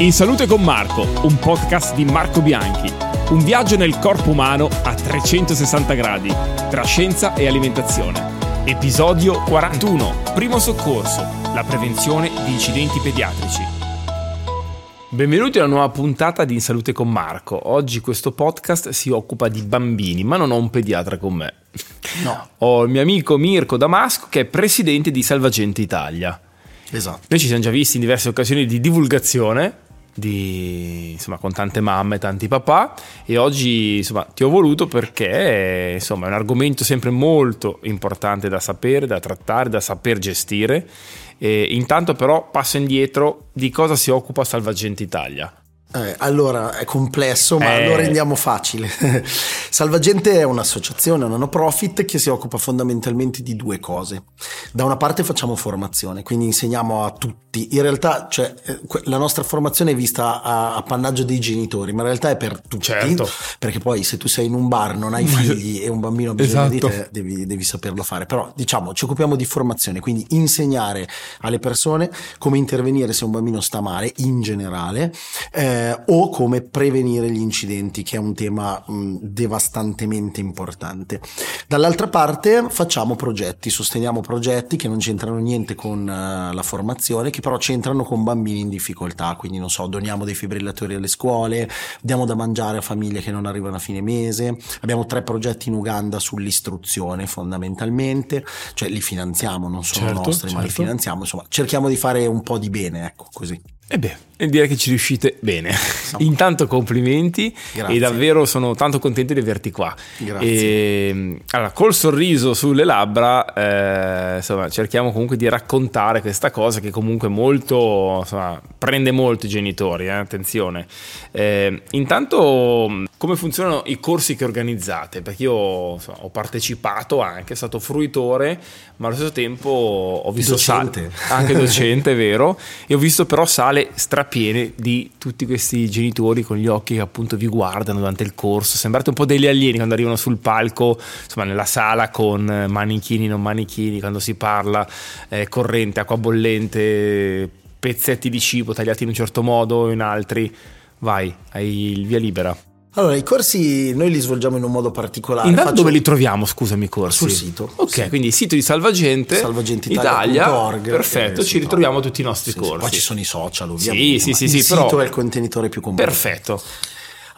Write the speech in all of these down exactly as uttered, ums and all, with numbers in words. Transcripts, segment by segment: In Salute con Marco, un podcast di Marco Bianchi. Un viaggio nel corpo umano a trecentosessanta gradi, tra scienza e alimentazione. Episodio quarantuno, primo soccorso, la prevenzione di incidenti pediatrici. Benvenuti alla nuova puntata di In Salute con Marco. Oggi questo podcast si occupa di bambini, ma non ho un pediatra con me. No. Ho il mio amico Mirko Damasco, che è presidente di Salvagente Italia. Esatto. Noi ci siamo già visti in diverse occasioni di divulgazione, di, insomma, con tante mamme e tanti papà. E oggi, insomma, ti ho voluto perché, insomma, è un argomento sempre molto importante da sapere, da trattare, da saper gestire. E intanto però passo indietro, di cosa si occupa Salvagente Italia? Eh, allora è complesso, ma eh... lo rendiamo facile. Salvagente è un'associazione, una no profit, che si occupa fondamentalmente di due cose. Da una parte facciamo formazione, quindi insegniamo a tutti. In realtà, cioè, la nostra formazione è vista a appannaggio dei genitori, ma in realtà è per tutti. Certo. Perché poi se tu sei in un bar, non hai figli e un bambino ha bisogno, esatto, di te, devi, devi saperlo fare. Però diciamo, ci occupiamo di formazione, quindi insegnare alle persone come intervenire se un bambino sta male in generale, eh, o come prevenire gli incidenti, che è un tema mh, devastantemente importante. Dall'altra parte facciamo progetti, sosteniamo progetti che non c'entrano niente con uh, la formazione, che però c'entrano con bambini in difficoltà. Quindi non so, doniamo dei fibrillatori alle scuole, diamo da mangiare a famiglie che non arrivano a fine mese. Abbiamo tre progetti in Uganda sull'istruzione, fondamentalmente, cioè li finanziamo, non sono certo, nostri, certo. ma li finanziamo, insomma cerchiamo di fare un po' di bene, ecco, così. E beh, direi che ci riuscite bene. Insomma. Intanto complimenti. Grazie. E davvero sono tanto contento di averti qua. Grazie. E, allora, col sorriso sulle labbra, eh, insomma, cerchiamo comunque di raccontare questa cosa che comunque molto, insomma, prende molto i genitori, eh, attenzione. Eh, intanto, come funzionano i corsi che organizzate? Perché io, insomma, ho partecipato anche, sono stato fruitore, ma allo stesso tempo ho visto docente. Sale, anche docente, è vero, e ho visto però sale strapiene di tutti questi genitori con gli occhi che appunto vi guardano durante il corso. Sembrate un po' degli alieni quando arrivano sul palco, insomma, nella sala con manichini, non manichini, quando si parla, eh, corrente, acqua bollente, pezzetti di cibo tagliati in un certo modo, in altri. Vai, hai il via libera. Allora, i corsi noi li svolgiamo in un modo particolare. Intanto Faccio... dove li troviamo, scusami, i corsi? Sul sito. Ok, sì. Quindi il sito di Salvagente, Salvagente Italia punto org. Perfetto, ci ritroviamo tutti i nostri sì, corsi. Sì, qua ci sono i social, ovviamente. Sì, sì, sì, sì, il però... sito è il contenitore più completo. Perfetto.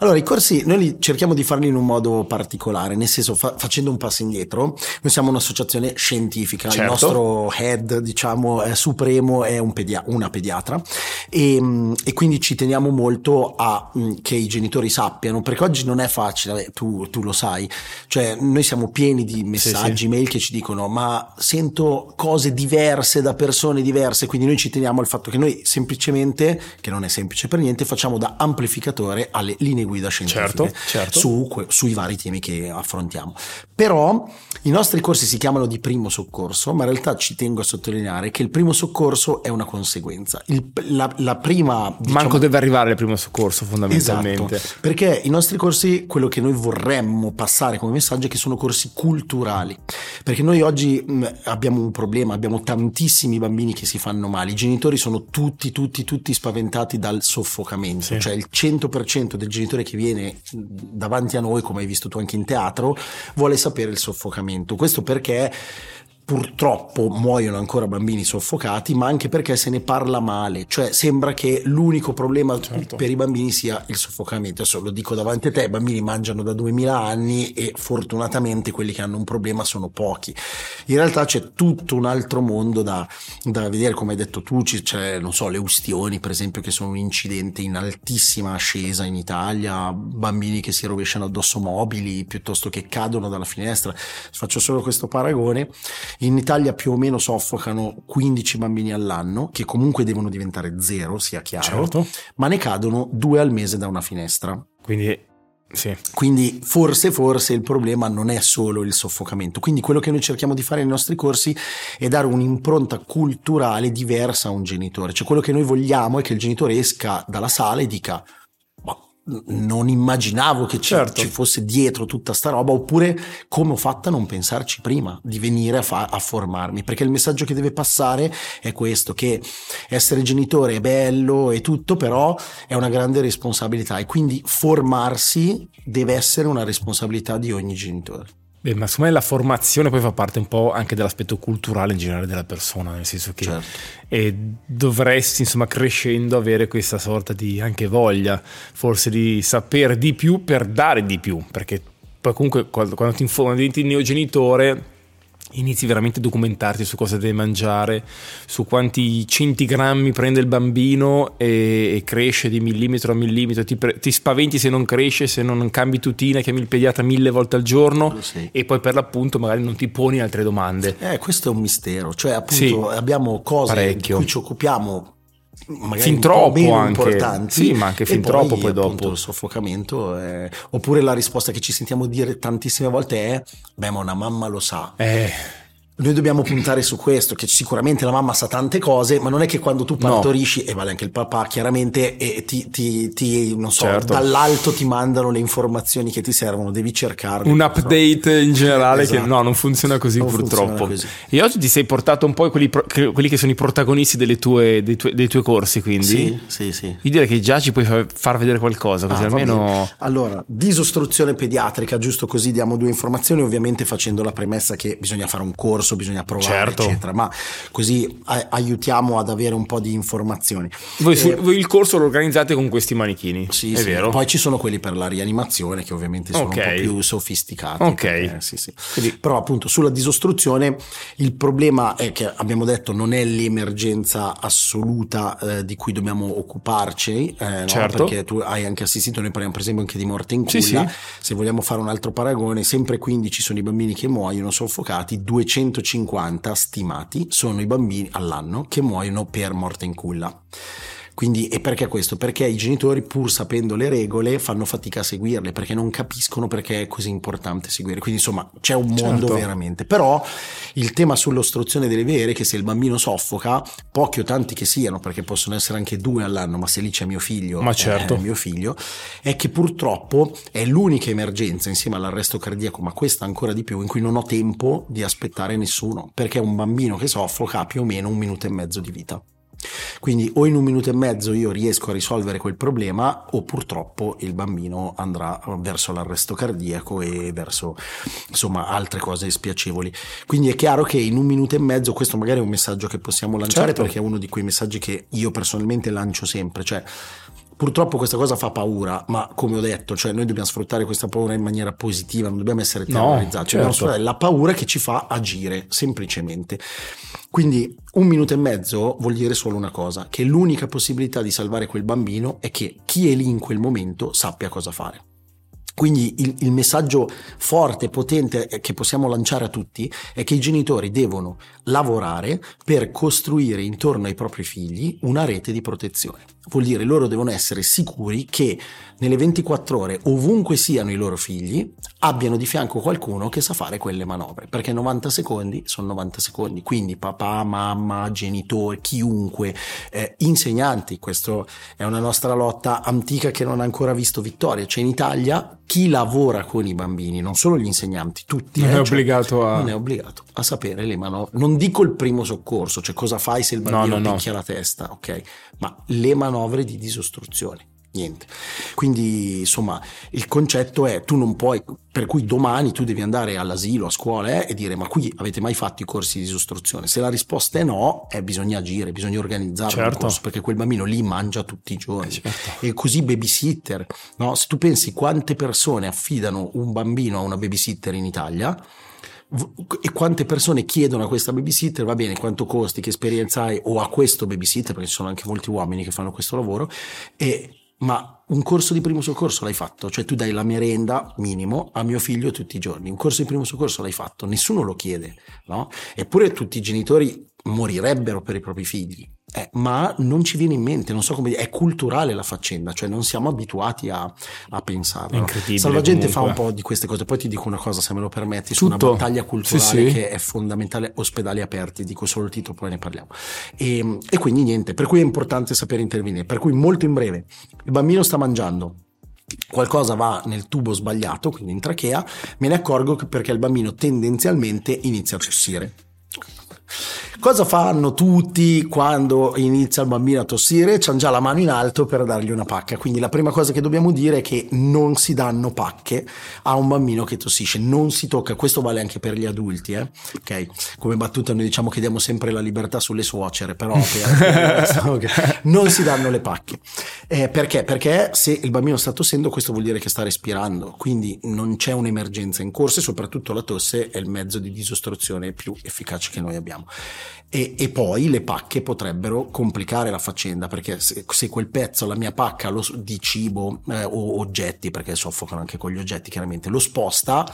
Allora, i corsi noi li cerchiamo di farli in un modo particolare, nel senso, fa- facendo un passo indietro, noi siamo un'associazione scientifica, certo. Il nostro head, diciamo, è supremo, è un pedia- una pediatra e, e quindi ci teniamo molto a mh, che i genitori sappiano, perché oggi non è facile, tu, tu lo sai, cioè noi siamo pieni di messaggi, sì, sì. mail che ci dicono ma sento cose diverse da persone diverse, quindi noi ci teniamo al fatto che noi semplicemente, che non è semplice per niente, facciamo da amplificatore alle linee guida scientifica, certo, certo. Su, sui vari temi che affrontiamo. Però i nostri corsi si chiamano di primo soccorso, ma in realtà ci tengo a sottolineare che il primo soccorso è una conseguenza. Il, la, la prima, diciamo, manco deve arrivare il primo soccorso fondamentalmente. Esatto, perché i nostri corsi, quello che noi vorremmo passare come messaggio è che sono corsi culturali, perché noi oggi mh, abbiamo un problema, abbiamo tantissimi bambini che si fanno male, i genitori sono tutti tutti tutti spaventati dal soffocamento, sì. Cioè il cento per cento del genitore che viene davanti a noi, come hai visto tu anche in teatro, vuole sapere il soffocamento. Questo perché purtroppo muoiono ancora bambini soffocati, ma anche perché se ne parla male, cioè sembra che l'unico problema, certo, per i bambini sia il soffocamento. Adesso lo dico davanti a te, i bambini mangiano da duemila anni e fortunatamente quelli che hanno un problema sono pochi. In realtà c'è tutto un altro mondo da, da vedere, come hai detto tu, c'è, non so, le ustioni per esempio, che sono un incidente in altissima ascesa in Italia, bambini che si rovesciano addosso mobili piuttosto che cadono dalla finestra. Faccio solo questo paragone. In Italia più o meno soffocano quindici bambini all'anno, che comunque devono diventare zero, sia chiaro, certo, ma ne cadono due al mese da una finestra. Quindi... Sì. Quindi forse forse il problema non è solo il soffocamento. Quindi quello che noi cerchiamo di fare nei nostri corsi è dare un'impronta culturale diversa a un genitore. Cioè quello che noi vogliamo è che il genitore esca dalla sala e dica: ma non immaginavo che ci, certo. ci fosse dietro tutta sta roba, oppure come ho fatto a non pensarci prima di venire a, fa- a formarmi, perché il messaggio che deve passare è questo, che essere genitore è bello e tutto, però è una grande responsabilità, e quindi formarsi deve essere una responsabilità di ogni genitore. Beh, ma secondo me la formazione poi fa parte un po' anche dell'aspetto culturale in generale della persona, nel senso che certo. eh, dovresti, insomma, crescendo avere questa sorta di anche voglia forse di sapere di più per dare di più, perché poi comunque quando, quando ti informi, diventi il neogenitore, inizi veramente a documentarti su cosa deve mangiare, su quanti centigrammi prende il bambino e, e cresce di millimetro a millimetro, ti, pre- ti spaventi se non cresce, se non cambi tutina, chiami il pediatra mille volte al giorno, sì. e poi per l'appunto magari non ti poni altre domande. Eh, questo è un mistero, cioè appunto sì, abbiamo cose parecchio. Di cui ci occupiamo magari fin troppo meno anche importanti, sì, ma anche fin troppo, poi, poi dopo il soffocamento è... oppure la risposta che ci sentiamo dire tantissime volte è beh ma una mamma lo sa. eh. Noi dobbiamo puntare su questo, che sicuramente la mamma sa tante cose, ma non è che quando tu partorisci, no. e vale anche il papà chiaramente, e ti, ti, ti non so, certo. dall'alto ti mandano le informazioni che ti servono, devi cercarle. Un update però. In generale, esatto. che no, non funziona così, non purtroppo. Funziona così. E oggi ti sei portato un po' quelli, quelli che sono i protagonisti delle tue, dei, tue, dei tuoi corsi, quindi? Sì, sì, sì. Io direi che già ci puoi far vedere qualcosa, così ah, almeno... Allora, disostruzione pediatrica, giusto così diamo due informazioni, ovviamente facendo la premessa che bisogna fare un corso, bisogna provare, certo. eccetera, ma così a- aiutiamo ad avere un po' di informazioni. Voi, su, eh, voi il corso lo organizzate con questi manichini? Sì, è sì. vero. Poi ci sono quelli per la rianimazione che ovviamente sono okay. un po' più sofisticati. Ok. Perché, sì, sì. Quindi, però appunto sulla disostruzione il problema è che abbiamo detto non è l'emergenza assoluta eh, di cui dobbiamo occuparci, eh, no? certo. perché tu hai anche assistito, noi parliamo per esempio anche di morte in culla, sì, sì. se vogliamo fare un altro paragone, sempre quindici sono i bambini che muoiono soffocati, duecento centocinquanta stimati sono i bambini all'anno che muoiono per morte in culla. Quindi, e perché questo? Perché i genitori, pur sapendo le regole, fanno fatica a seguirle, perché non capiscono perché è così importante seguire. Quindi insomma c'è un mondo certo. veramente. Però il tema sull'ostruzione delle vere è che se il bambino soffoca, pochi o tanti che siano, perché possono essere anche due all'anno, ma se lì c'è mio figlio, ma certo. eh, mio figlio, è che purtroppo è l'unica emergenza insieme all'arresto cardiaco, ma questa ancora di più, in cui non ho tempo di aspettare nessuno, perché un bambino che soffoca ha più o meno un minuto e mezzo di vita. Quindi o in un minuto e mezzo io riesco a risolvere quel problema, o purtroppo il bambino andrà verso l'arresto cardiaco e verso insomma altre cose spiacevoli. Quindi è chiaro che in un minuto e mezzo, questo magari è un messaggio che possiamo lanciare, certo. perché è uno di quei messaggi che io personalmente lancio sempre, cioè purtroppo questa cosa fa paura, ma come ho detto, cioè noi dobbiamo sfruttare questa paura in maniera positiva, non dobbiamo essere terrorizzati, no, certo. dobbiamo sfruttare la paura che ci fa agire, semplicemente. Quindi un minuto e mezzo vuol dire solo una cosa, che l'unica possibilità di salvare quel bambino è che chi è lì in quel momento sappia cosa fare. Quindi il, il messaggio forte, potente che possiamo lanciare a tutti è che i genitori devono lavorare per costruire intorno ai propri figli una rete di protezione. Vuol dire loro devono essere sicuri che nelle ventiquattro ore, ovunque siano i loro figli, abbiano di fianco qualcuno che sa fare quelle manovre, perché novanta secondi sono novanta secondi. Quindi papà, mamma, genitore, chiunque, eh, insegnanti. Questa è una nostra lotta antica che non ha ancora visto vittoria. Cioè in Italia chi lavora con i bambini, non solo gli insegnanti, tutti, non, eh, è, cioè, obbligato a... non è obbligato a sapere le manovre. Non dico il primo soccorso, cioè cosa fai se il bambino no, no, picchia no. la testa, ok? Ma le manovre di disostruzione. Niente. Quindi insomma il concetto è tu non puoi, per cui domani tu devi andare all'asilo, a scuola, eh, e dire ma qui avete mai fatto i corsi di disostruzione? Se la risposta è no, eh, bisogna agire, bisogna organizzare certo. un corso, perché quel bambino lì mangia tutti i giorni, eh, certo. e così babysitter, no? Se tu pensi quante persone affidano un bambino a una babysitter in Italia e quante persone chiedono a questa babysitter va bene, quanto costi, che esperienza hai, o a questo babysitter, perché ci sono anche molti uomini che fanno questo lavoro, e ma un corso di primo soccorso l'hai fatto? Cioè tu dai la merenda minimo a mio figlio tutti i giorni, un corso di primo soccorso l'hai fatto? Nessuno lo chiede, no? Eppure tutti i genitori morirebbero per i propri figli, eh, ma non ci viene in mente, non so come dire, è culturale la faccenda, cioè non siamo abituati a, a pensarlo. Incredibile. Salvagente fa un po' di queste cose, poi ti dico una cosa se me lo permetti, tutto. Su una battaglia culturale sì, sì. che è fondamentale, ospedali aperti, dico solo il titolo poi ne parliamo, e, e quindi niente, per cui è importante sapere intervenire, per cui molto in breve, il bambino sta mangiando, qualcosa va nel tubo sbagliato, quindi in trachea, me ne accorgo perché il bambino tendenzialmente inizia a tossire. Cosa fanno tutti quando inizia il bambino a tossire? C'hanno già la mano in alto per dargli una pacca, quindi la prima cosa che dobbiamo dire è che non si danno pacche a un bambino che tossisce, non si tocca. Questo vale anche per gli adulti, eh? Okay. Come battuta noi diciamo che diamo sempre la libertà sulle suocere, però per... non si danno le pacche. Eh, perché? Perché se il bambino sta tossendo, questo vuol dire che sta respirando, quindi non c'è un'emergenza in corso e soprattutto la tosse è il mezzo di disostruzione più efficace che noi abbiamo. E, e poi le pacche potrebbero complicare la faccenda, perché se, se quel pezzo, la mia pacca lo, di cibo eh, o oggetti, perché soffocano anche con gli oggetti chiaramente, lo sposta,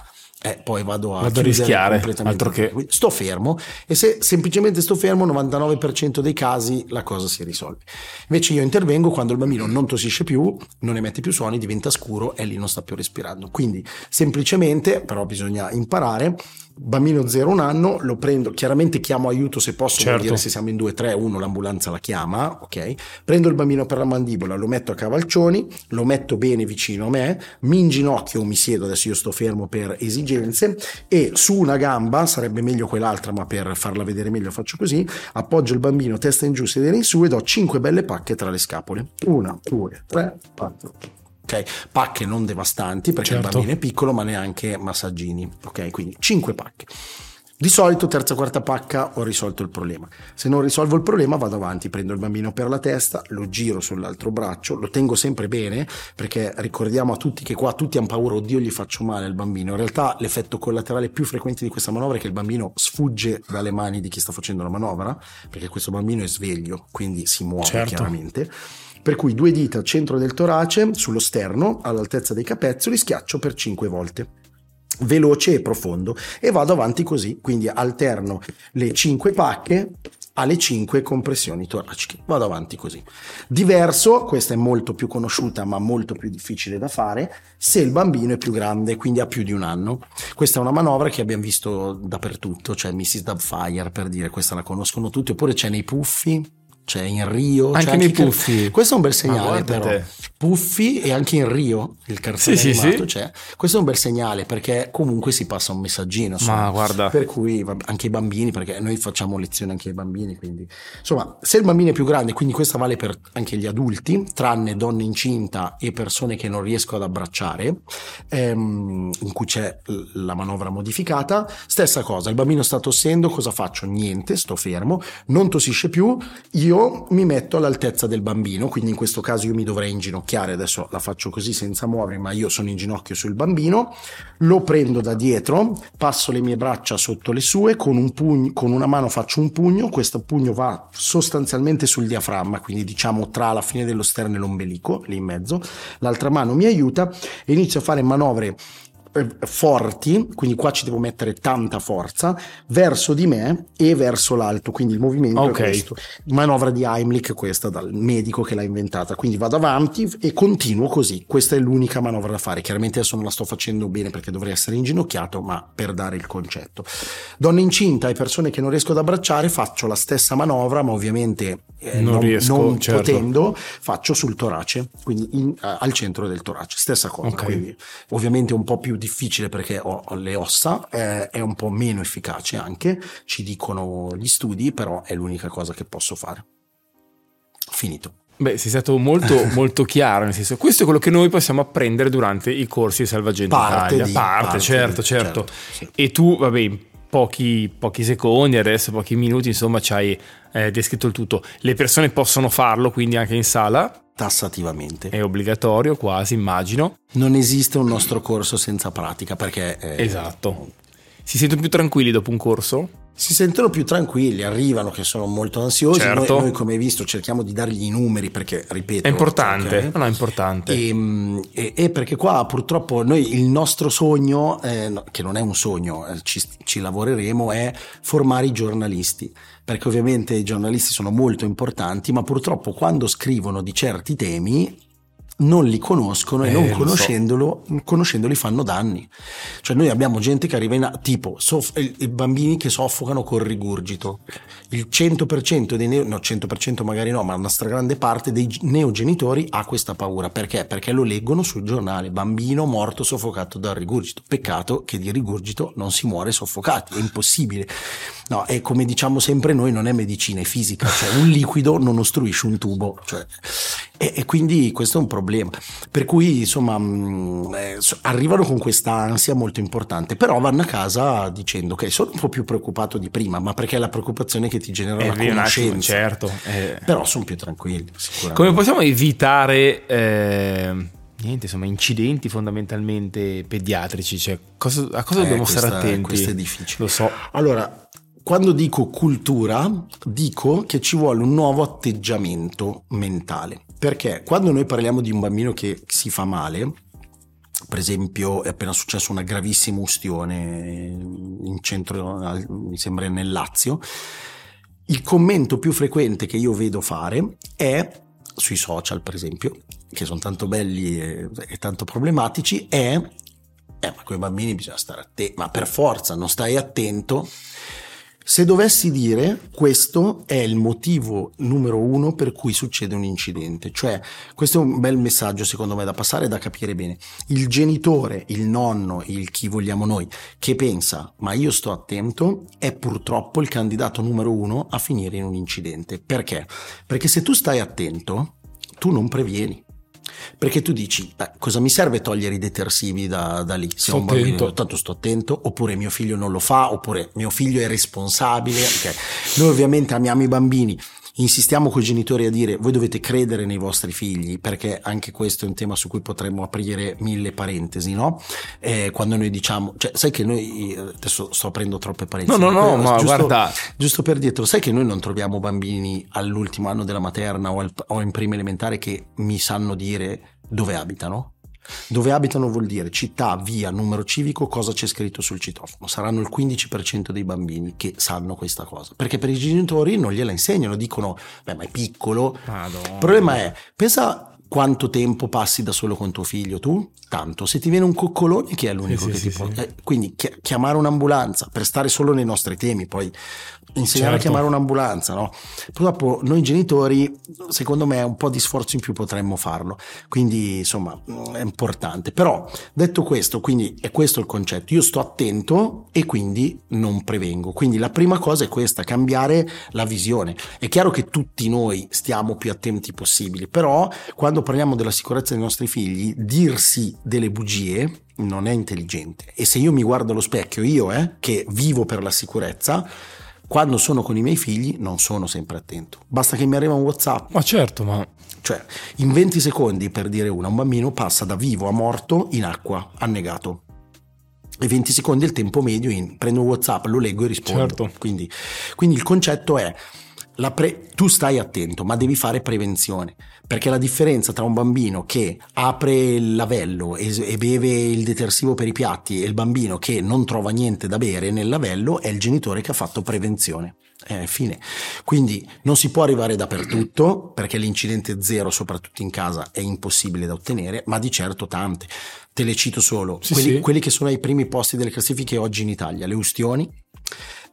eh, poi vado a, vado a rischiare completamente. Altro che... sto fermo, e se semplicemente sto fermo, novantanove per cento dei casi la cosa si risolve. Invece io intervengo quando il bambino non tossisce più, non emette più suoni, diventa scuro e lì non sta più respirando. Quindi semplicemente, però bisogna imparare. Bambino zero un anno, lo prendo, chiaramente chiamo aiuto se posso, certo. Vuol dire se siamo in due, tre, uno, l'ambulanza la chiama, ok? Prendo il bambino per la mandibola, lo metto a cavalcioni, lo metto bene vicino a me, mi inginocchio o mi siedo, adesso io sto fermo per esigenze, e su una gamba, sarebbe meglio quell'altra ma per farla vedere meglio faccio così, appoggio il bambino testa in giù, sedere in su e do cinque belle pacche tra le scapole. Una, due, tre, quattro. Okay. Pacche non devastanti perché certo. Il bambino è piccolo, ma neanche massaggini, ok? Quindi cinque pacche. Di solito terza quarta pacca ho risolto il problema. Se non risolvo il problema vado avanti, prendo il bambino per la testa, lo giro sull'altro braccio, lo tengo sempre bene, perché ricordiamo a tutti che qua tutti hanno paura, oddio gli faccio male al bambino. In realtà l'effetto collaterale più frequente di questa manovra è che il bambino sfugge dalle mani di chi sta facendo la manovra, perché questo bambino è sveglio, quindi si muove, certo. Chiaramente. Per cui due dita al centro del torace, sullo sterno, all'altezza dei capezzoli, schiaccio per cinque volte. Veloce e profondo. E vado avanti così, quindi alterno le cinque pacche alle cinque compressioni toraciche. Vado avanti così. Diverso, questa è molto più conosciuta ma molto più difficile da fare, se il bambino è più grande, quindi ha più di un anno. Questa è una manovra che abbiamo visto dappertutto, cioè Mrs Doubtfire per dire, questa la conoscono tutti, oppure c'è nei Puffi. C'è in Rio, anche, anche nei Puffi. Car- questo è un bel segnale, ah, però. Puffi e anche in Rio il cartone sì, animato sì, c'è. Questo è un bel segnale perché comunque si passa un messaggino. Insomma. Ma guarda. Per cui anche i bambini, perché noi facciamo lezioni anche ai bambini. Quindi insomma, se il bambino è più grande, quindi questa vale per anche gli adulti, tranne donne incinta e persone che non riesco ad abbracciare, ehm, in cui c'è la manovra modificata. Stessa cosa, il bambino sta tossendo, cosa faccio? Niente, sto fermo, non tossisce più, io mi metto all'altezza del bambino, quindi in questo caso io mi dovrei inginocchiare, adesso la faccio così senza muovere, ma io sono in ginocchio sul bambino, lo prendo da dietro, passo le mie braccia sotto le sue, con un pugno, con una mano faccio un pugno, questo pugno va sostanzialmente sul diaframma, quindi diciamo tra la fine dello sterno e l'ombelico, lì in mezzo, l'altra mano mi aiuta e inizio a fare manovre forti, quindi qua ci devo mettere tanta forza, verso di me e verso l'alto, quindi il movimento okay. È questo, manovra di Heimlich questa dal medico che l'ha inventata, quindi vado avanti e continuo così, questa è l'unica manovra da fare, chiaramente adesso non la sto facendo bene perché dovrei essere inginocchiato, ma per dare il concetto. Donna incinta e persone che non riesco ad abbracciare faccio la stessa manovra, ma ovviamente eh, non, non, riesco, non certo. potendo faccio sul torace, quindi in, uh, al centro del torace, stessa cosa, okay. Quindi ovviamente un po' più di difficile perché ho le ossa, eh, è un po' meno efficace anche, ci dicono gli studi, però è l'unica cosa che posso fare. Finito. Beh, sei stato molto molto chiaro, nel senso, questo è quello che noi possiamo apprendere durante i corsi di Salvagente parte Italia. Di, parte, parte, certo, di, certo. certo sì. E tu, vabbè, pochi, pochi secondi, adesso pochi minuti, insomma, ci hai eh, descritto il tutto. Le persone possono farlo, quindi anche in sala? Tassativamente. È obbligatorio quasi, immagino. Non esiste un nostro corso senza pratica perché... È... Esatto. Si sentono più tranquilli dopo un corso? Si sentono più tranquilli, arrivano che sono molto ansiosi, certo. noi, noi come hai visto cerchiamo di dargli i numeri perché ripeto è importante, okay? No, è importante e, e, e perché qua purtroppo noi il nostro sogno eh, che non è un sogno, eh, ci, ci lavoreremo, è formare i giornalisti, perché ovviamente i giornalisti sono molto importanti, ma purtroppo quando scrivono di certi temi non li conoscono e eh, non conoscendolo, so. conoscendoli fanno danni. Cioè noi abbiamo gente che arriva in a- tipo soff- i bambini che soffocano col rigurgito. Il cento per cento dei neo- no, cento per cento magari no, ma una stragrande parte dei neogenitori ha questa paura. Perché? Perché lo leggono sul giornale: bambino morto soffocato dal rigurgito. Peccato che di rigurgito non si muore soffocati, è impossibile. No, è come diciamo sempre noi, non è medicina, è fisica. Cioè un liquido non ostruisce un tubo, cioè, e, e quindi questo è un problema. Per cui insomma mh, eh, arrivano con questa ansia molto importante, però vanno a casa dicendo ok, sono un po' più preoccupato di prima, ma perché è la preoccupazione che ti genera eh, la conoscenza, certo, eh. però sono più tranquilli sicuramente. Come possiamo evitare eh, niente, insomma, incidenti fondamentalmente pediatrici, cioè cosa, a cosa eh, dobbiamo questa, stare attenti? Questo è difficile, lo so. Allora, quando dico cultura, dico che ci vuole un nuovo atteggiamento mentale. Perché quando noi parliamo di un bambino che si fa male, per esempio è appena successo una gravissima ustione in centro, mi sembra nel Lazio, il commento più frequente che io vedo fare è, sui social per esempio, che sono tanto belli e, e tanto problematici, è eh, ma con i bambini bisogna stare attenti, ma per forza non stai attento. Se dovessi dire, questo è il motivo numero uno per cui succede un incidente. Cioè, questo è un bel messaggio secondo me da passare e da capire bene. Il genitore, il nonno, il chi vogliamo noi, che pensa ma io sto attento, è purtroppo il candidato numero uno a finire in un incidente. Perché? Perché se tu stai attento, tu non previeni. Perché tu dici, beh, cosa mi serve togliere i detersivi da, da lì? Se un bambino, tanto sto attento, oppure mio figlio non lo fa, oppure mio figlio è responsabile. Okay. Noi ovviamente amiamo i bambini, insistiamo con i genitori a dire voi dovete credere nei vostri figli, perché anche questo è un tema su cui potremmo aprire mille parentesi, no? Eh, quando noi diciamo, cioè, sai che noi, adesso sto aprendo troppe parentesi, no no no, no ma giusto, guarda, giusto per dietro, sai che noi non troviamo bambini all'ultimo anno della materna o, al, o in prima elementare che mi sanno dire dove abitano? Dove abitano vuol dire città, via, numero civico, cosa c'è scritto sul citofono. Saranno il quindici per cento dei bambini che sanno questa cosa, perché per i genitori non gliela insegnano, dicono beh ma è piccolo. Madonna. Il problema è, pensa quanto tempo passi da solo con tuo figlio tu? Tanto, se ti viene un coccolone chi è l'unico sì, che sì, ti sì, può... Sì. Quindi chiamare un'ambulanza, per stare solo nei nostri temi, poi insegnare certo. a chiamare un'ambulanza, no? Purtroppo noi genitori, secondo me, un po' di sforzo in più potremmo farlo, quindi insomma è importante. Però detto questo, quindi è questo il concetto, io sto attento e quindi non prevengo. Quindi la prima cosa è questa, cambiare la visione. È chiaro che tutti noi stiamo più attenti possibili, però quando parliamo della sicurezza dei nostri figli, dirsi delle bugie non è intelligente. E se io mi guardo allo specchio, io eh, che vivo per la sicurezza, quando sono con i miei figli non sono sempre attento. Basta che mi arriva un WhatsApp. Ma certo, ma cioè in venti secondi, per dire una, un bambino passa da vivo a morto in acqua, annegato. E venti secondi è il tempo medio in prendo un WhatsApp, lo leggo e rispondo. Certo. Quindi, quindi il concetto è La pre- tu stai attento, ma devi fare prevenzione, perché la differenza tra un bambino che apre il lavello e, e beve il detersivo per i piatti e il bambino che non trova niente da bere nel lavello è il genitore che ha fatto prevenzione. Eh, fine. Quindi non si può arrivare dappertutto, perché l'incidente zero soprattutto in casa è impossibile da ottenere, ma di certo tante. Te le cito solo, sì, quelli, sì. quelli che sono ai primi posti delle classifiche oggi in Italia: le ustioni,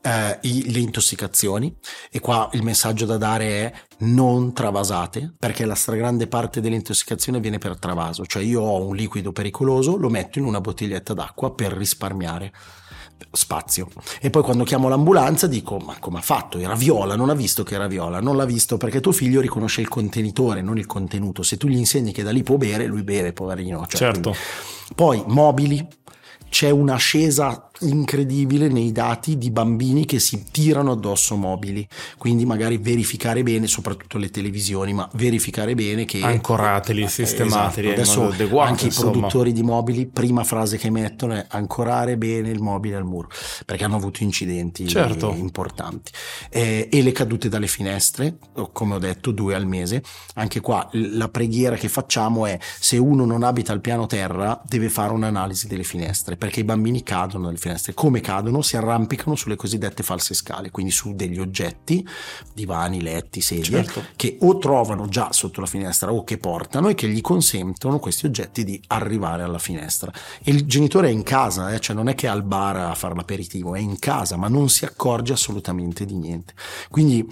Uh, i, le intossicazioni. E qua il messaggio da dare è non travasate, perché la stragrande parte dell'intossicazione viene per travaso. Cioè io ho un liquido pericoloso, lo metto in una bottiglietta d'acqua per risparmiare spazio, e poi quando chiamo l'ambulanza dico ma come ha fatto, era viola, non ha visto che era viola, non l'ha visto, perché tuo figlio riconosce il contenitore, non il contenuto. Se tu gli insegni che da lì può bere, lui beve, poverino, cioè, certo. Poi mobili, c'è un'ascesa incredibile nei dati di bambini che si tirano addosso mobili, quindi magari verificare bene, soprattutto le televisioni, ma verificare bene che ancorateli, sistemateli, esatto. Adesso adeguato, anche insomma. I produttori di mobili, prima frase che mettono è ancorare bene il mobile al muro, perché hanno avuto incidenti certo. importanti, eh, e le cadute dalle finestre, come ho detto, due al mese. Anche qua la preghiera che facciamo è: se uno non abita al piano terra deve fare un'analisi delle finestre, perché i bambini cadono dalle finestre. Come cadono? Si arrampicano sulle cosiddette false scale, quindi su degli oggetti, divani, letti, sedie, certo, che o trovano già sotto la finestra o che portano, e che gli consentono, questi oggetti, di arrivare alla finestra. E il genitore è in casa, eh? Cioè non è che è al bar a fare l'aperitivo, è in casa, ma non si accorge assolutamente di niente. Quindi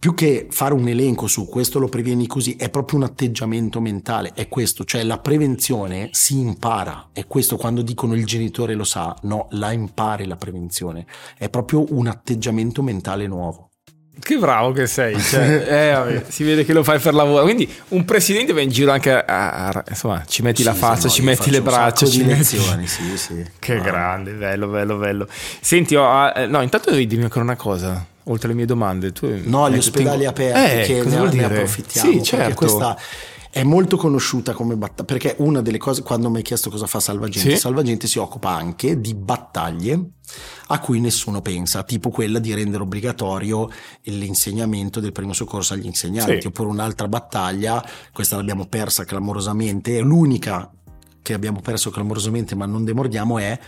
più che fare un elenco su questo lo previeni così, è proprio un atteggiamento mentale, è questo, cioè la prevenzione si impara, è questo quando dicono il genitore lo sa, no, la impari la prevenzione, è proprio un atteggiamento mentale nuovo. Che bravo che sei, cioè, eh, vabbè, si vede che lo fai per lavoro, quindi un presidente va in giro anche a, a, insomma, ci metti sì, la faccia, no, ci metti le braccia, ci metti... sì, sì. Che ah. grande, bello, bello, bello. Senti, oh, eh, no, intanto devi dirmi ancora una cosa, oltre alle mie domande. Tu no, gli ospedali tengo... aperti, eh, che cosa ne, vuol dire? Ne approfittiamo, sì, certo, questa è molto conosciuta come battaglia, perché una delle cose, quando mi hai chiesto cosa fa Salvagente, sì? Salvagente si occupa anche di battaglie a cui nessuno pensa, tipo quella di rendere obbligatorio l'insegnamento del primo soccorso agli insegnanti, sì, oppure un'altra battaglia, questa l'abbiamo persa clamorosamente, è l'unica che abbiamo perso clamorosamente ma non demordiamo, è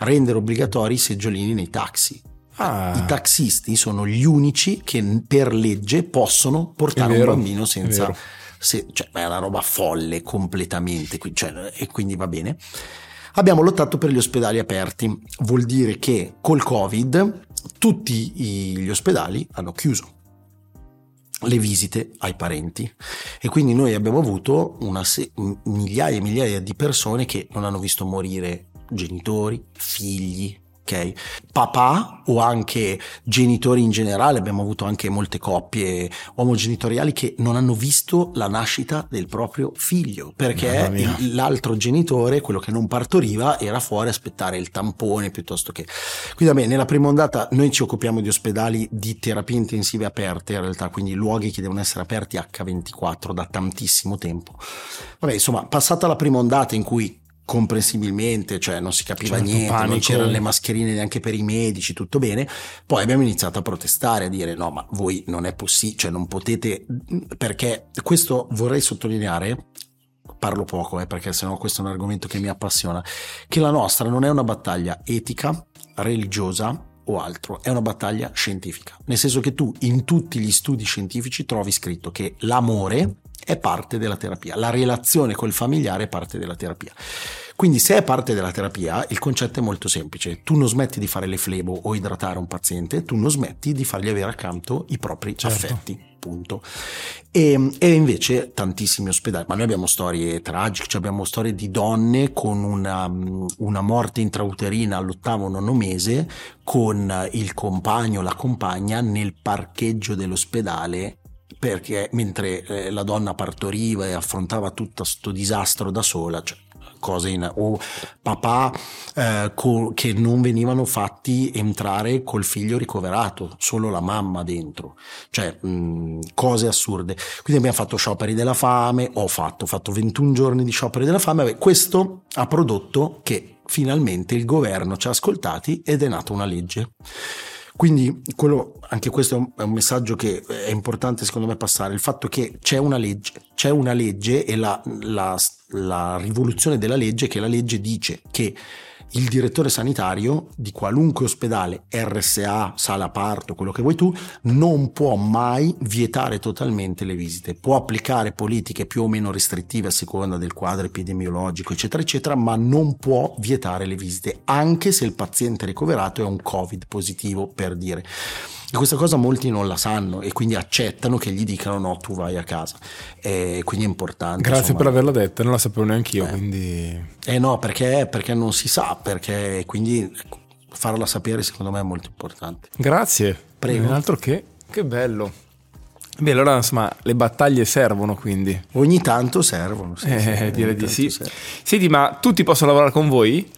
rendere obbligatori i seggiolini nei taxi. Ah. I taxisti sono gli unici che per legge possono portare vero, un bambino senza... Se, cioè, è una roba folle completamente, cioè, e quindi va bene. Abbiamo lottato per gli ospedali aperti, vuol dire che col Covid tutti gli ospedali hanno chiuso le visite ai parenti, e quindi noi abbiamo avuto una se- migliaia e migliaia di persone che non hanno visto morire genitori, figli, ok, papà o anche genitori in generale. Abbiamo avuto anche molte coppie omogenitoriali che non hanno visto la nascita del proprio figlio, perché il, l'altro genitore, quello che non partoriva, era fuori a aspettare il tampone piuttosto che... Quindi vabbè, nella prima ondata noi ci occupiamo di ospedali di terapie intensive aperte in realtà, quindi luoghi che devono essere aperti acca ventiquattro da tantissimo tempo. Vabbè, insomma, passata la prima ondata in cui comprensibilmente, cioè non si capiva certo, niente, panico, non c'erano le mascherine neanche per i medici, tutto bene, poi abbiamo iniziato a protestare, a dire no, ma voi non è possibile, cioè non potete, perché questo vorrei sottolineare, parlo poco eh, perché sennò questo è un argomento che mi appassiona, che la nostra non è una battaglia etica, religiosa o altro, è una battaglia scientifica, nel senso che tu in tutti gli studi scientifici trovi scritto che l'amore è parte della terapia, la relazione col familiare è parte della terapia. Quindi se è parte della terapia, il concetto è molto semplice: tu non smetti di fare le flebo o idratare un paziente, tu non smetti di fargli avere accanto i propri certo, affetti, punto. E, e invece tantissimi ospedali, ma noi abbiamo storie tragiche, cioè abbiamo storie di donne con una, una morte intrauterina all'ottavo o nono mese, con il compagno o la compagna nel parcheggio dell'ospedale, perché mentre eh, la donna partoriva e affrontava tutto sto disastro da sola, cioè cose in, o papà eh, co, che non venivano fatti entrare col figlio ricoverato, solo la mamma dentro, cioè mh, cose assurde. Quindi abbiamo fatto scioperi della fame, ho fatto, fatto ventuno giorni di scioperi della fame. Vabbè, questo ha prodotto che finalmente il governo ci ha ascoltati ed è nata una legge. Quindi quello, anche questo è un, è un messaggio che è importante secondo me passare, il fatto che c'è una legge, c'è una legge e la, la, la rivoluzione della legge, che la legge dice che il direttore sanitario di qualunque ospedale, erre esse a, sala parto, quello che vuoi tu, non può mai vietare totalmente le visite, può applicare politiche più o meno restrittive a seconda del quadro epidemiologico eccetera eccetera, ma non può vietare le visite anche se il paziente ricoverato è un Covid positivo, per dire. E questa cosa molti non la sanno e quindi accettano che gli dicano no, tu vai a casa, e quindi è importante. Grazie, insomma, per averla detta, non la sapevo neanche io, eh. quindi eh no perché perché non si sa, perché quindi farla sapere secondo me è molto importante. Grazie, prego. Non altro che che bello. Beh, allora insomma le battaglie servono, quindi ogni tanto servono, sì, eh, sì, direi di sì. Serve. Senti, ma tutti possono lavorare con voi?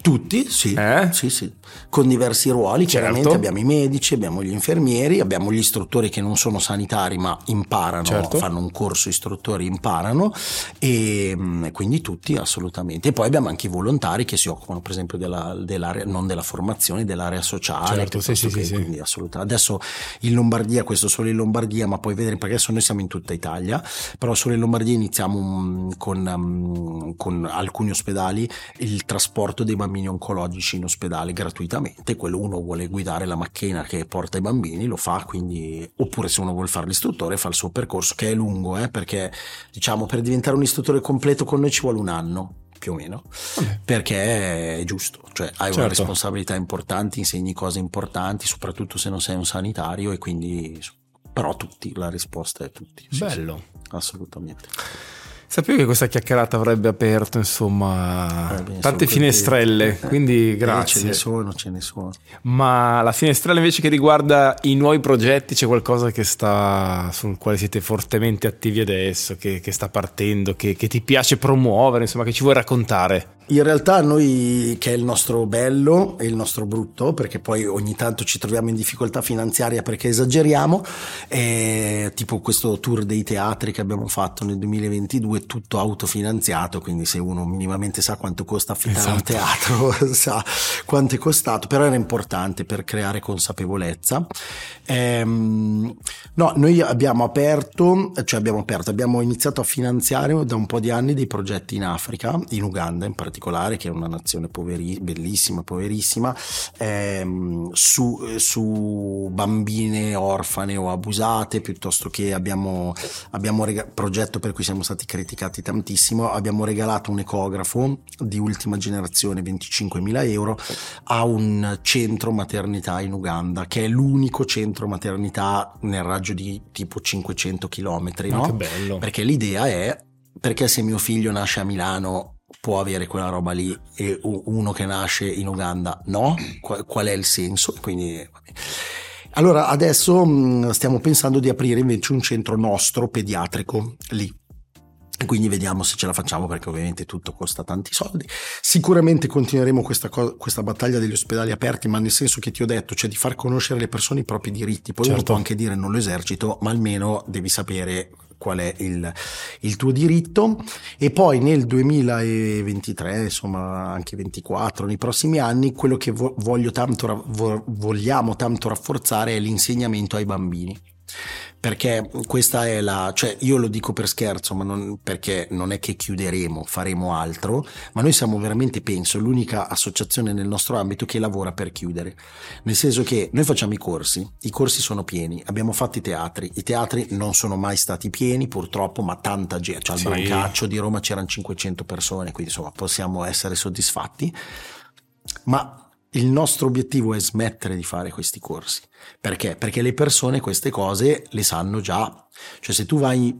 Tutti, sì, eh? sì, sì, con diversi ruoli, chiaramente, certo. Abbiamo i medici, abbiamo gli infermieri, abbiamo gli istruttori che non sono sanitari ma imparano, certo. Fanno un corso istruttori, imparano, e quindi tutti assolutamente. E poi abbiamo anche i volontari che si occupano per esempio della, dell'area, non della formazione, dell'area sociale, certo, sì, sì, che, sì, quindi assolutamente. Adesso in Lombardia, questo solo in Lombardia, ma poi vedremo, perché adesso noi siamo in tutta Italia, però solo in Lombardia iniziamo con, con alcuni ospedali il trasporto dei bambini bambini oncologici in ospedale gratuitamente. Quello, uno vuole guidare la macchina che porta i bambini, lo fa, quindi, oppure se uno vuole fare l'istruttore fa il suo percorso, che è lungo, eh, perché diciamo per diventare un istruttore completo con noi ci vuole un anno più o meno, okay. Perché è giusto, cioè hai certo. una responsabilità importante, insegni cose importanti, soprattutto se non sei un sanitario, e quindi però tutti, la risposta è tutti. Sì, bello, sì, assolutamente. Sapevo che questa chiacchierata avrebbe aperto, insomma, eh beh, tante finestrelle, quindi grazie. Eh, ce ne sono, ce ne sono. Ma la finestrella invece che riguarda i nuovi progetti, c'è qualcosa che sta, sul quale siete fortemente attivi adesso, che, che sta partendo, che, che ti piace promuovere, insomma, che ci vuoi raccontare? In realtà noi, che è il nostro bello e il nostro brutto, perché poi ogni tanto ci troviamo in difficoltà finanziaria perché esageriamo, eh, tipo questo tour dei teatri che abbiamo fatto nel duemilaventidue, tutto autofinanziato, quindi se uno minimamente sa quanto costa affittare esatto. un teatro sa quanto è costato, però era importante per creare consapevolezza. Ehm, no, noi abbiamo aperto, cioè abbiamo aperto, abbiamo iniziato a finanziare da un po' di anni dei progetti in Africa, in Uganda in particolare, che è una nazione poveri, bellissima, poverissima, ehm, su, su bambine orfane o abusate, piuttosto che abbiamo, abbiamo rega- progetto per cui siamo stati criticati tantissimo, abbiamo regalato un ecografo di ultima generazione, venticinquemila euro, a un centro maternità in Uganda, che è l'unico centro maternità nel raggio di tipo cinquecento chilometri, no? Che bello. Perché l'idea è, perché se mio figlio nasce a Milano può avere quella roba lì e uno che nasce in Uganda no? Qual è il senso? Quindi vabbè. Allora adesso mh, stiamo pensando di aprire invece un centro nostro pediatrico lì, quindi vediamo se ce la facciamo, perché ovviamente tutto costa tanti soldi. Sicuramente continueremo questa, cosa, questa battaglia degli ospedali aperti, ma nel senso che ti ho detto, cioè di far conoscere alle persone i propri diritti. Poi certo. uno può anche dire non lo esercito, ma almeno devi sapere qual è il, il tuo diritto. E poi nel duemilaventitré, insomma anche ventiquattro, nei prossimi anni, quello che voglio tanto, vogliamo tanto rafforzare è l'insegnamento ai bambini, perché questa è la, cioè io lo dico per scherzo, ma non, perché non è che chiuderemo, faremo altro, ma noi siamo veramente, penso, l'unica associazione nel nostro ambito che lavora per chiudere, nel senso che noi facciamo i corsi, i corsi sono pieni, abbiamo fatto i teatri, i teatri non sono mai stati pieni purtroppo, ma tanta gente, cioè al sì. Brancaccio di Roma c'erano cinquecento persone, quindi insomma possiamo essere soddisfatti, ma il nostro obiettivo è smettere di fare questi corsi. Perché? Perché le persone queste cose le sanno già. Cioè se tu vai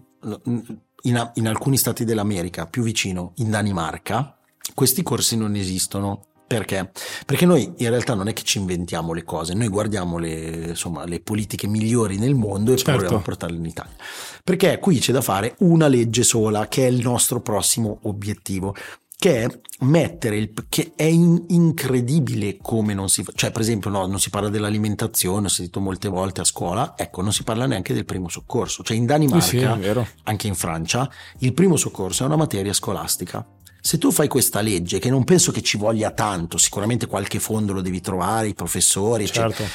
in, in alcuni stati dell'America, più vicino, in Danimarca, questi corsi non esistono. Perché? Perché noi in realtà non è che ci inventiamo le cose, noi guardiamo le, insomma, le politiche migliori nel mondo e certo. proviamo a portarle in Italia. Perché qui c'è da fare una legge sola, che è il nostro prossimo obiettivo, che è mettere il, che è in, incredibile come non si fa, cioè per esempio no, non si parla dell'alimentazione, ho sentito molte volte a scuola, ecco non si parla neanche del primo soccorso, cioè in Danimarca, sì, sì, è vero. Anche in Francia il primo soccorso è una materia scolastica. Se tu fai questa legge, che non penso che ci voglia tanto, sicuramente qualche fondo lo devi trovare, i professori certo. cioè,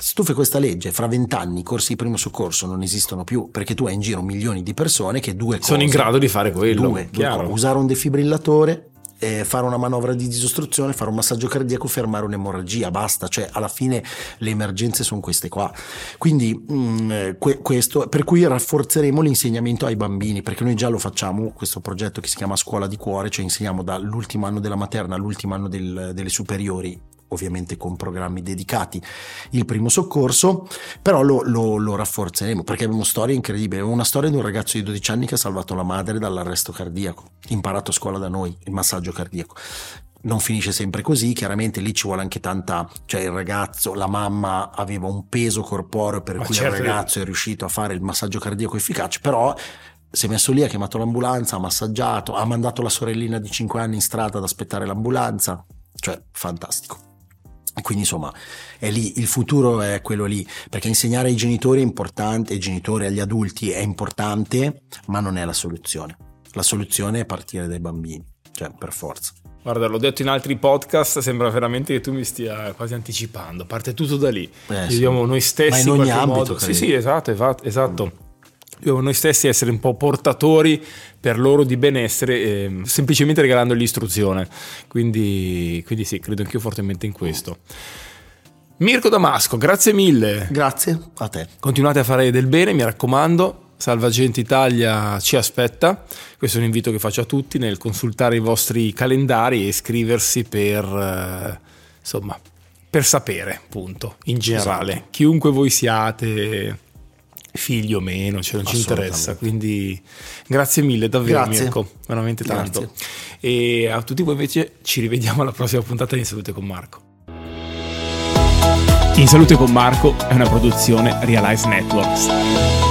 se tu fai questa legge, fra vent'anni i corsi di primo soccorso non esistono più, perché tu hai in giro milioni di persone che due cose sono in grado di fare quello, due, due cose, usare un defibrillatore, eh, fare una manovra di disostruzione, fare un massaggio cardiaco, fermare un'emorragia, basta, cioè alla fine le emergenze sono queste qua, quindi mh, que- questo, per cui rafforzeremo l'insegnamento ai bambini, perché noi già lo facciamo, questo progetto che si chiama Scuola di Cuore, cioè insegniamo dall'ultimo anno della materna all'ultimo anno del, delle superiori, ovviamente con programmi dedicati, il primo soccorso, però lo, lo, lo rafforzeremo, perché abbiamo storie incredibili, una storia di un ragazzo di dodici anni che ha salvato la madre dall'arresto cardiaco, imparato a scuola da noi il massaggio cardiaco. Non finisce sempre così, chiaramente lì ci vuole anche tanta, cioè il ragazzo, la mamma aveva un peso corporeo per Ma cui certo. il ragazzo è riuscito a fare il massaggio cardiaco efficace, però si è messo lì, ha chiamato l'ambulanza, ha massaggiato, ha mandato la sorellina di cinque anni in strada ad aspettare l'ambulanza, cioè fantastico. Quindi insomma è lì, il futuro è quello lì, perché insegnare ai genitori è importante, ai genitori, agli adulti è importante, ma non è la soluzione. La soluzione è partire dai bambini, cioè per forza. Guarda, l'ho detto in altri podcast, sembra veramente che tu mi stia quasi anticipando, parte tutto da lì, eh, sì. Viviamo noi stessi, ma in ogni ambito modo. Sì sì esatto esatto, esatto. Mm. dobbiamo noi stessi essere un po' portatori per loro di benessere, eh, semplicemente regalando l'istruzione. Quindi, quindi sì, credo anch'io fortemente in questo. Mirko Damasco, grazie mille. Grazie a te. Continuate a fare del bene, mi raccomando. Salvagente Italia ci aspetta. Questo è un invito che faccio a tutti nel consultare i vostri calendari e iscriversi per eh, insomma, per sapere, punto, in generale, esatto. Chiunque voi siate, figli o meno, cioè non ci interessa. Quindi grazie mille davvero, grazie. Mirko, veramente tanto. Grazie. E a tutti voi invece ci rivediamo alla prossima puntata di In Salute con Marco. In Salute con Marco è una produzione Realize Networks.